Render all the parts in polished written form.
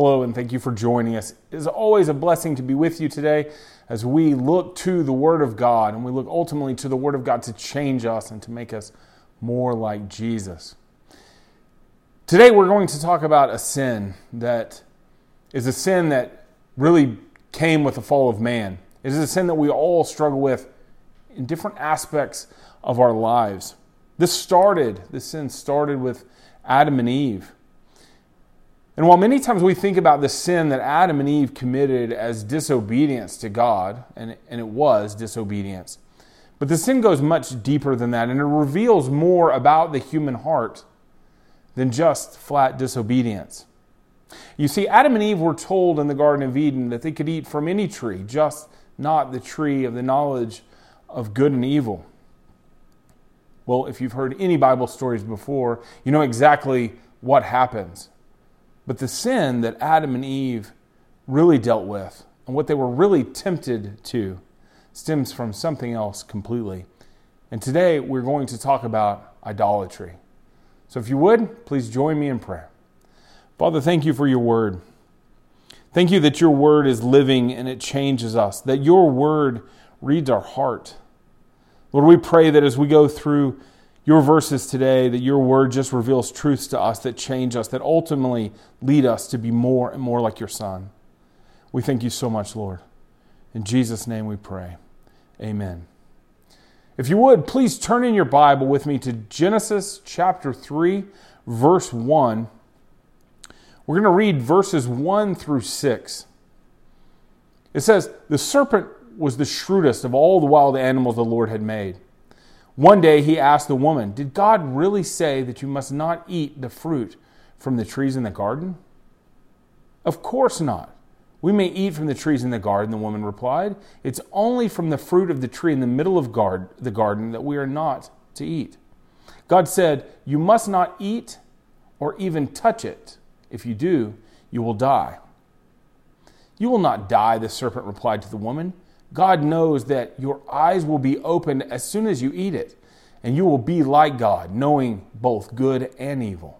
Hello, and thank you for joining us. It is always a blessing to be with you today as we look to the Word of God, and we look ultimately to the Word of God to change us and to make us more like Jesus. Today we're going to talk about a sin that is a sin that really came with the fall of man. It is a sin that we all struggle with in different aspects of our lives. This sin started with Adam and Eve. And while many times we think about the sin that Adam and Eve committed as disobedience to God, and it was disobedience, but the sin goes much deeper than that, and it reveals more about the human heart than just flat disobedience. You see, Adam and Eve were told in the Garden of Eden that they could eat from any tree, just not the tree of the knowledge of good and evil. Well, if you've heard any Bible stories before, you know exactly what happens. But the sin that Adam and Eve really dealt with and what they were really tempted to stems from something else completely. And today we're going to talk about idolatry. So if you would, please join me in prayer. Father, thank you for your word. Thank you that your word is living and it changes us, that your word reads our heart. Lord, we pray that as we go through your verses today, that your word just reveals truths to us that change us, that ultimately lead us to be more and more like your Son. We thank you so much, Lord. In Jesus' name we pray. Amen. If you would, please turn in your Bible with me to Genesis chapter 3, verse 1. We're going to read verses 1 through 6. It says, "The serpent was the shrewdest of all the wild animals the Lord had made. One day he asked the woman, 'Did God really say that you must not eat the fruit from the trees in the garden?' 'Of course not. We may eat from the trees in the garden,' the woman replied. 'It's only from the fruit of the tree in the middle of the garden that we are not to eat. God said, you must not eat or even touch it. If you do, you will die.' 'You will not die,' the serpent replied to the woman. 'God knows that your eyes will be opened as soon as you eat it, and you will be like God, knowing both good and evil.'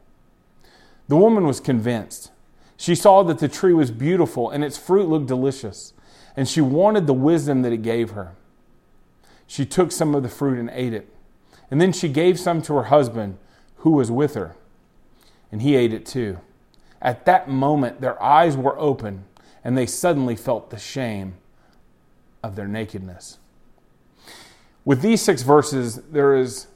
The woman was convinced. She saw that the tree was beautiful and its fruit looked delicious, and she wanted the wisdom that it gave her. She took some of the fruit and ate it, and then she gave some to her husband, who was with her, and he ate it too. At that moment, their eyes were open, and they suddenly felt the shame of their nakedness." With these 6 verses, there is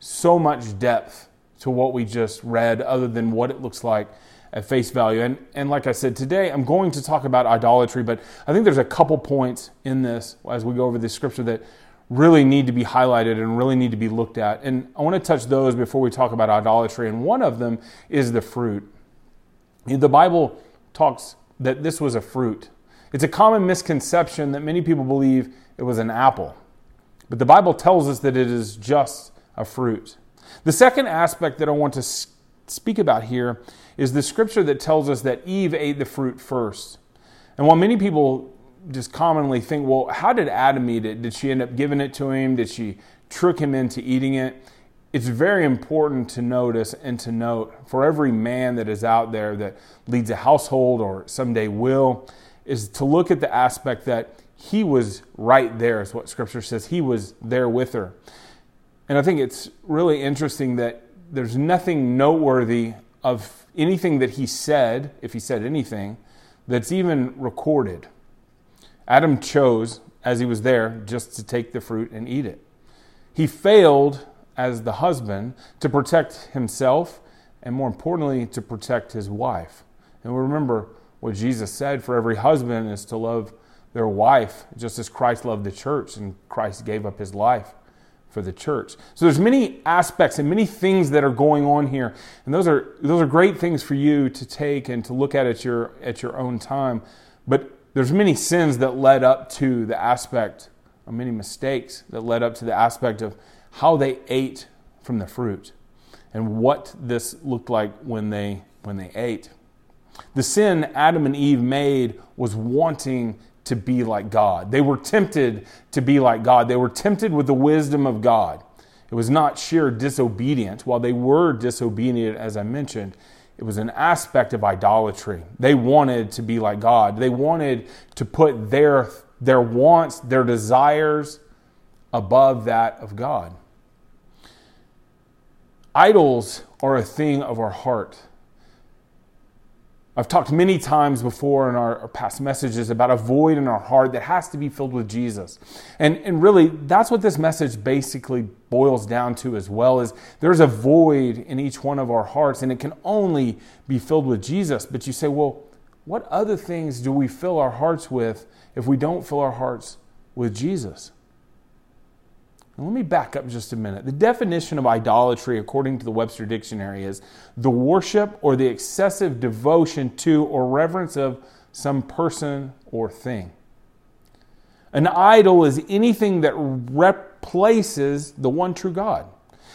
so much depth to what we just read, other than what it looks like at face value. And like I said, today I'm going to talk about idolatry, but I think there's a couple points in this as we go over this scripture that really need to be highlighted and really need to be looked at. And I want to touch those before we talk about idolatry. And one of them is the fruit. The Bible talks that this was a fruit. It's a common misconception that many people believe it was an apple, but the Bible tells us that it is just a fruit. The second aspect that I want to speak about here is the scripture that tells us that Eve ate the fruit first. And while many people just commonly think, well, how did Adam eat it? Did she end up giving it to him? Did she trick him into eating it? It's very important to notice and to note for every man that is out there that leads a household or someday will, is to look at the aspect that he was right there, is what scripture says. He was there with her. And I think it's really interesting that there's nothing noteworthy of anything that he said, if he said anything, that's even recorded. Adam chose, as he was there, just to take the fruit and eat it. He failed as the husband to protect himself, and more importantly, to protect his wife. And remember, what Jesus said for every husband is to love their wife just as Christ loved the church, and Christ gave up his life for the church. So there's many aspects and many things that are going on here. And those are great things for you to take and to look at your own time. But there's many sins that led up to the aspect, or many mistakes that led up to the aspect of how they ate from the fruit and what this looked like when they ate. The sin Adam and Eve made was wanting to be like God. They were tempted to be like God. They were tempted with the wisdom of God. It was not sheer disobedience. While they were disobedient, as I mentioned, It was an aspect of idolatry. They wanted to be like God. They wanted to put their wants, their desires above that of God. Idols are a thing of our heart. I've talked many times before in our past messages about a void in our heart that has to be filled with Jesus. And really, that's what this message basically boils down to as well, is there's a void in each one of our hearts, and it can only be filled with Jesus. But you say, well, what other things do we fill our hearts with if we don't fill our hearts with Jesus? Now, let me back up just a minute. The definition of idolatry, according to the Webster Dictionary, is the worship or the excessive devotion to or reverence of some person or thing. An idol is anything that replaces the one true God.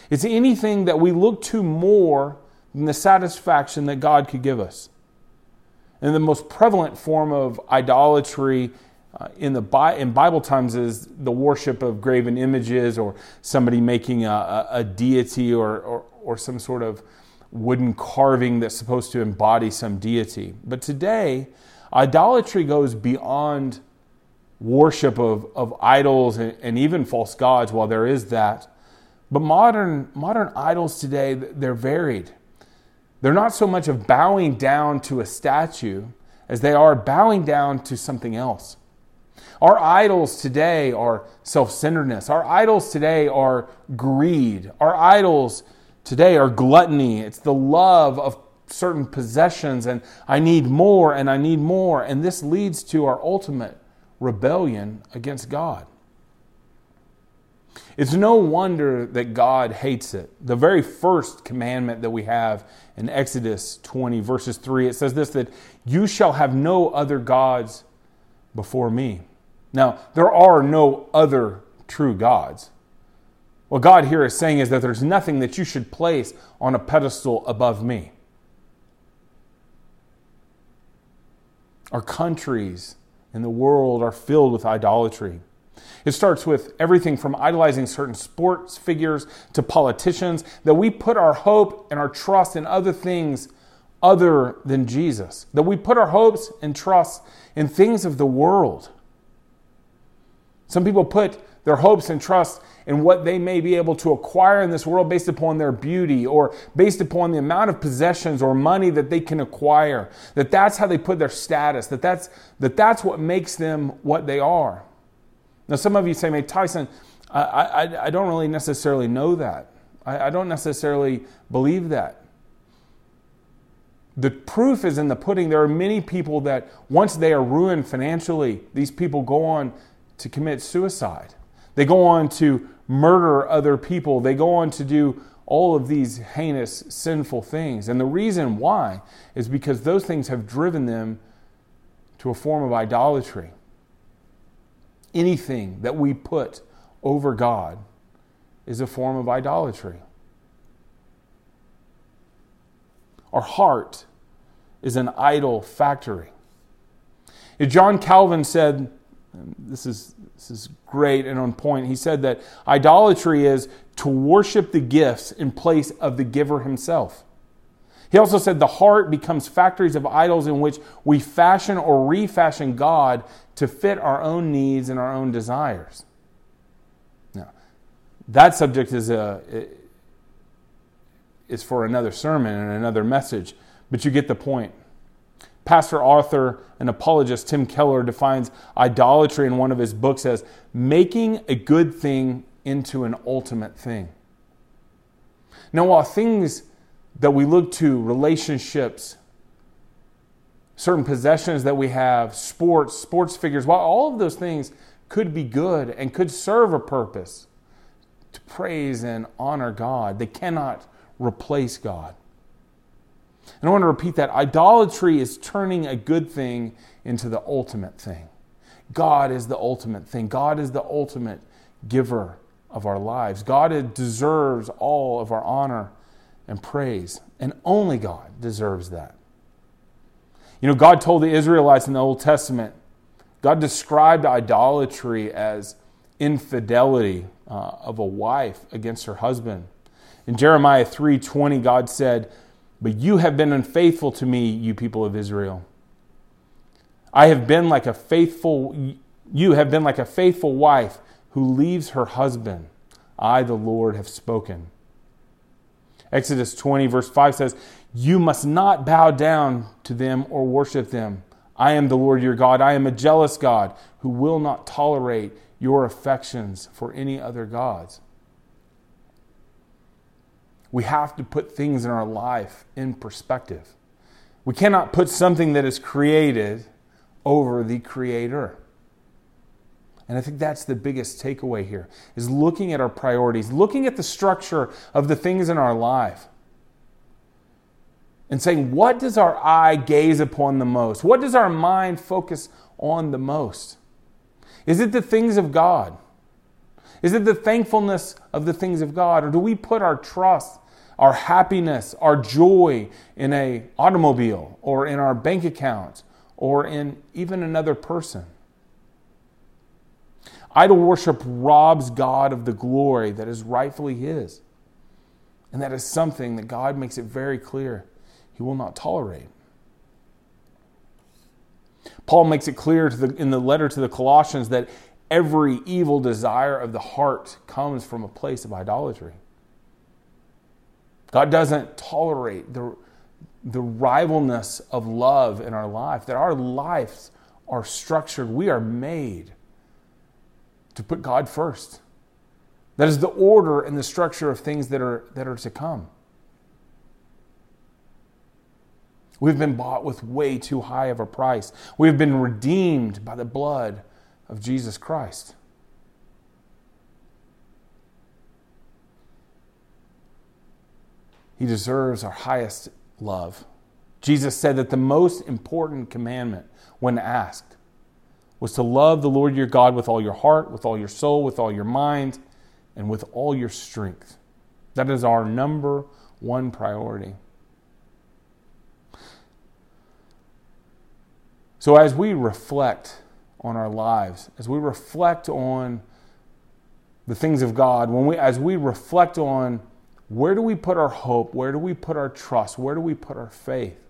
It's anything that we look to more than the satisfaction that God could give us. And the most prevalent form of idolatry in Bible times is the worship of graven images, or somebody making a deity or some sort of wooden carving that's supposed to embody some deity. But today, idolatry goes beyond worship of idols and even false gods, while there is that. But modern idols today, they're varied. They're not so much of bowing down to a statue as they are bowing down to something else. Our idols today are self-centeredness. Our idols today are greed. Our idols today are gluttony. It's the love of certain possessions, and I need more, and I need more. And this leads to our ultimate rebellion against God. It's no wonder that God hates it. The very first commandment that we have in Exodus 20, verses 3, it says this, that you shall have no other gods before me. Now, there are no other true gods. What God here is saying is that there's nothing that you should place on a pedestal above me. Our countries and the world are filled with idolatry. It starts with everything from idolizing certain sports figures to politicians, that we put our hope and our trust in other things other than Jesus, that we put our hopes and trusts in things of the world. Some people put their hopes and trusts in what they may be able to acquire in this world based upon their beauty, or based upon the amount of possessions or money that they can acquire, that that's how they put their status, that's what makes them what they are. Now, some of you say, Tyson, I don't really necessarily know that. I don't necessarily believe that. The proof is in the pudding. There are many people that once they are ruined financially, these people go on to commit suicide. They go on to murder other people. They go on to do all of these heinous, sinful things. And the reason why is because those things have driven them to a form of idolatry. Anything that we put over God is a form of idolatry. Our heart is an idol factory. John Calvin said, this is great and on point, he said that idolatry is to worship the gifts in place of the giver himself. He also said the heart becomes factories of idols in which we fashion or refashion God to fit our own needs and our own desires. Now, that subject is for another sermon and another message, but you get the point. Pastor, author, and apologist Tim Keller defines idolatry in one of his books as making a good thing into an ultimate thing. Now, while things that we look to, relationships, certain possessions that we have, sports figures, while all of those things could be good and could serve a purpose to praise and honor God, they cannot replace God. And I want to repeat that. Idolatry is turning a good thing into the ultimate thing. God is the ultimate thing. God is the ultimate giver of our lives. God deserves all of our honor and praise, and only God deserves that. You know, God told the Israelites in the Old Testament, God described idolatry as infidelity of a wife against her husband. In Jeremiah 3:20, God said, But you have been unfaithful to me, you people of Israel. You have been like a faithful wife who leaves her husband. I, the Lord, have spoken. Exodus 20, verse 5 says, you must not bow down to them or worship them. I am the Lord your God. I am a jealous God who will not tolerate your affections for any other gods. We have to put things in our life in perspective. We cannot put something that is created over the Creator. And I think that's the biggest takeaway here, is looking at our priorities, looking at the structure of the things in our life, and saying, what does our eye gaze upon the most? What does our mind focus on the most? Is it the things of God? Is it the thankfulness of the things of God? Or do we put our trust, our happiness, our joy in an automobile or in our bank account or in even another person? Idol worship robs God of the glory that is rightfully His. And that is something that God makes it very clear He will not tolerate. Paul makes it clear in the letter to the Colossians that every evil desire of the heart comes from a place of idolatry. God doesn't tolerate the rivalness of love in our life, that our lives are structured. We are made to put God first. That is the order and the structure of things that are to come. We've been bought with way too high of a price. We've been redeemed by the blood of Jesus Christ. He deserves our highest love. Jesus said that the most important commandment, when asked, was to love the Lord your God with all your heart, with all your soul, with all your mind, and with all your strength. That is our number one priority. So as we reflect on our lives, as we reflect on the things of God, as we reflect on where do we put our hope, where do we put our trust, where do we put our faith,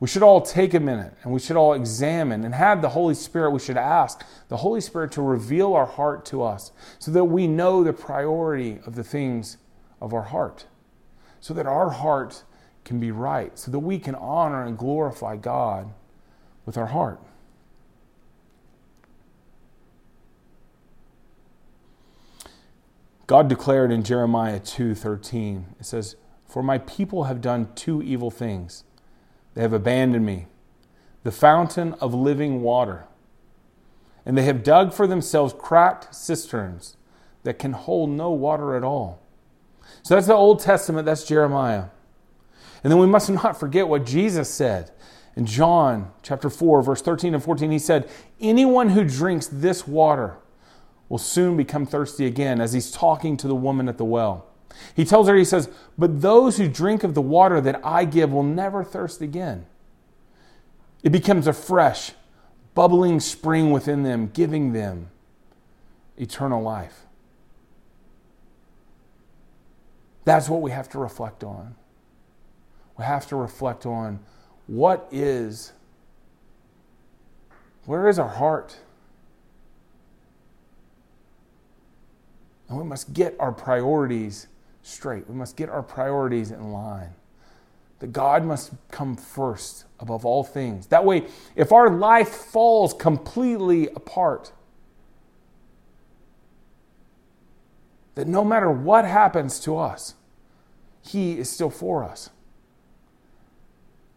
we should all take a minute and we should all examine and have the Holy Spirit. We should ask the Holy Spirit to reveal our heart to us so that we know the priority of the things of our heart, so that our heart can be right, so that we can honor and glorify God with our heart. God declared in Jeremiah 2:13, it says, "For my people have done two evil things. They have abandoned me, the fountain of living water, and they have dug for themselves cracked cisterns that can hold no water at all." So that's the Old Testament, that's Jeremiah. And then we must not forget what Jesus said in John chapter 4, verse 13 and 14. He said, "Anyone who drinks this water will soon become thirsty again," as he's talking to the woman at the well. He tells her, he says, "But those who drink of the water that I give will never thirst again. It becomes a fresh, bubbling spring within them, giving them eternal life." That's what we have to reflect on. We have to reflect on where is our heart? And we must get our priorities straight. We must get our priorities in line. That God must come first above all things. That way, if our life falls completely apart, that no matter what happens to us, He is still for us.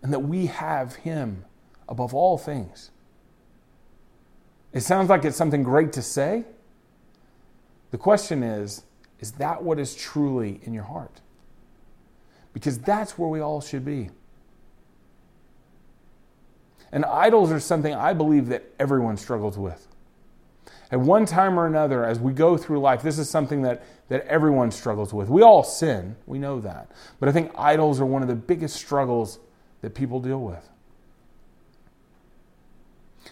And that we have Him above all things. It sounds like it's something great to say. The question is that what is truly in your heart? Because that's where we all should be. And idols are something I believe that everyone struggles with. At one time or another, as we go through life, this is something that everyone struggles with. We all sin, we know that. But I think idols are one of the biggest struggles that people deal with.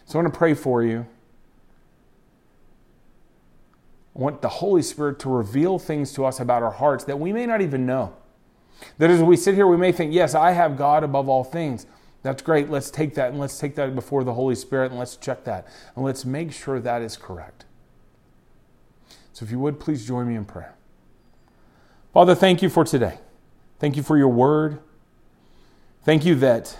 So I want to pray for you. I want the Holy Spirit to reveal things to us about our hearts that we may not even know. That as we sit here, we may think, yes, I have God above all things. That's great. Let's take that and let's take that before the Holy Spirit and let's check that. And let's make sure that is correct. So if you would, please join me in prayer. Father, thank you for today. Thank you for your word. Thank you that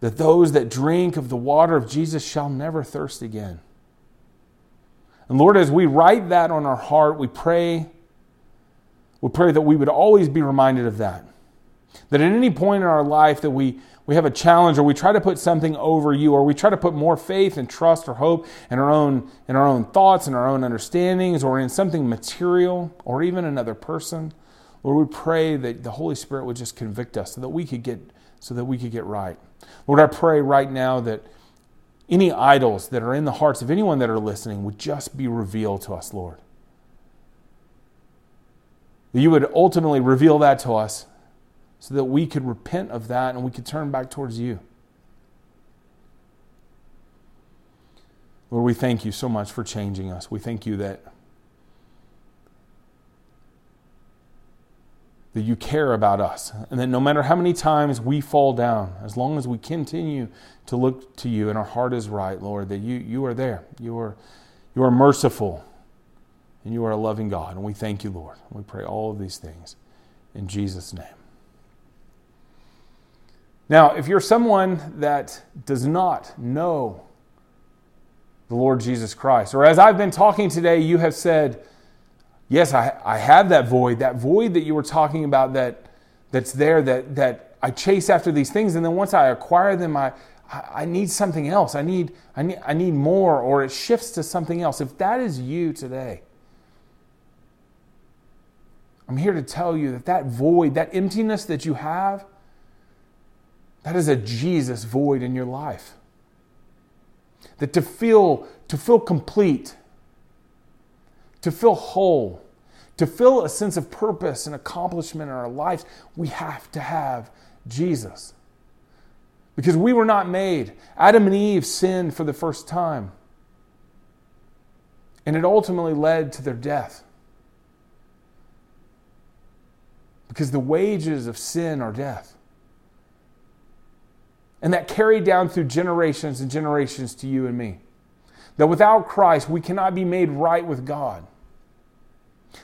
those that drink of the water of Jesus shall never thirst again. And Lord, as we write that on our heart, we pray that we would always be reminded of that. That at any point in our life that we have a challenge or we try to put something over you or we try to put more faith and trust or hope in our own thoughts and our own understandings or in something material or even another person, Lord, we pray that the Holy Spirit would just convict us so that we could get right. Lord, I pray right now that any idols that are in the hearts of anyone that are listening would just be revealed to us, Lord. That you would ultimately reveal that to us so that we could repent of that and we could turn back towards you. Lord, we thank you so much for changing us. We thank you that you care about us, and that no matter how many times we fall down, as long as we continue to look to you and our heart is right, Lord, that you are there. You are merciful, and you are a loving God, and we thank you, Lord. We pray all of these things in Jesus' name. Now, if you're someone that does not know the Lord Jesus Christ, or as I've been talking today, you have said, yes, I have that void that you were talking about that's there, that I chase after these things, and then once I acquire them, I need something else. I need more, or it shifts to something else. If that is you today, I'm here to tell you that void, that emptiness that you have, that is a Jesus void in your life. That to feel complete, to feel whole, to feel a sense of purpose and accomplishment in our lives, we have to have Jesus. Because we were not made. Adam and Eve sinned for the first time. And it ultimately led to their death. Because the wages of sin are death. And that carried down through generations and generations to you and me. That without Christ, we cannot be made right with God.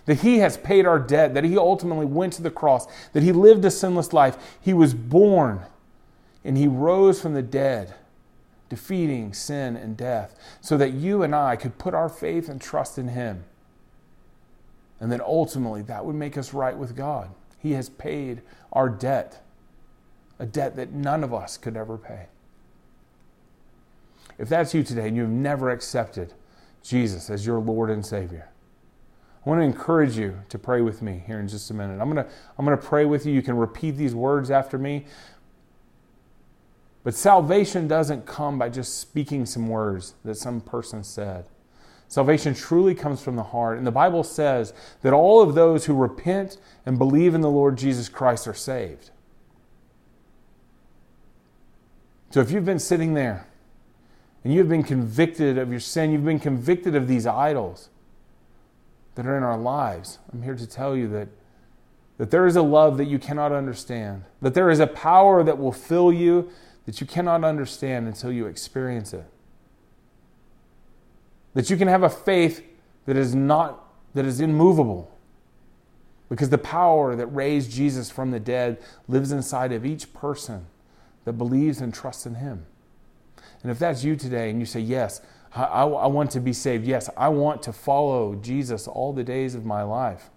That He has paid our debt, that He ultimately went to the cross, that He lived a sinless life. He was born and He rose from the dead, defeating sin and death, so that you and I could put our faith and trust in Him. And then ultimately, that would make us right with God. He has paid our debt, a debt that none of us could ever pay. If that's you today and you've never accepted Jesus as your Lord and Savior, I want to encourage you to pray with me here in just a minute. I'm going to pray with you. You can repeat these words after me. But salvation doesn't come by just speaking some words that some person said. Salvation truly comes from the heart. And the Bible says that all of those who repent and believe in the Lord Jesus Christ are saved. So if you've been sitting there, and you've been convicted of your sin. You've been convicted of these idols that are in our lives. I'm here to tell you that there is a love that you cannot understand. That there is a power that will fill you that you cannot understand until you experience it. That you can have a faith that is immovable. Because the power that raised Jesus from the dead lives inside of each person that believes and trusts in Him. And if that's you today and you say, yes, I want to be saved. Yes, I want to follow Jesus all the days of my life.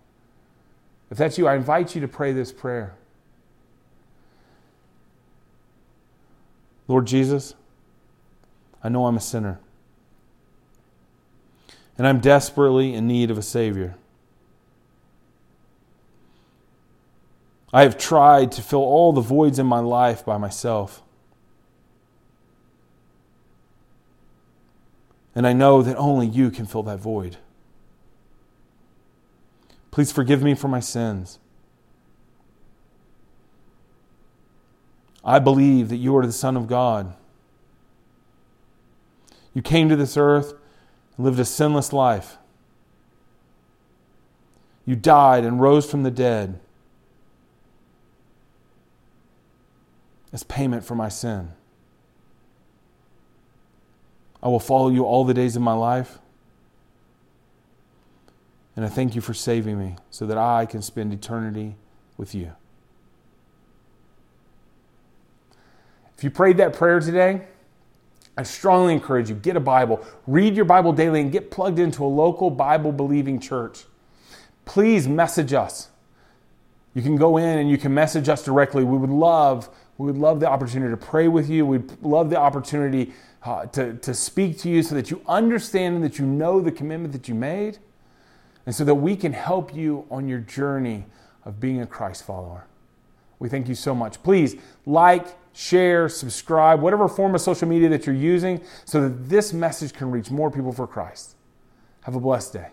If that's you, I invite you to pray this prayer. Lord Jesus, I know I'm a sinner. And I'm desperately in need of a Savior. I have tried to fill all the voids in my life by myself. And I know that only you can fill that void. Please forgive me for my sins. I believe that you are the Son of God. You came to this earth and lived a sinless life. You died and rose from the dead as payment for my sin. I will follow you all the days of my life. And I thank you for saving me so that I can spend eternity with you. If you prayed that prayer today, I strongly encourage you, get a Bible, read your Bible daily, and get plugged into a local Bible-believing church. Please message us. You can go in and you can message us directly. We would love the opportunity to pray with you. We'd love the opportunity to speak to you so that you understand and that you know the commitment that you made, and so that we can help you on your journey of being a Christ follower. We thank you so much. Please like, share, subscribe, whatever form of social media that you're using, so that this message can reach more people for Christ. Have a blessed day.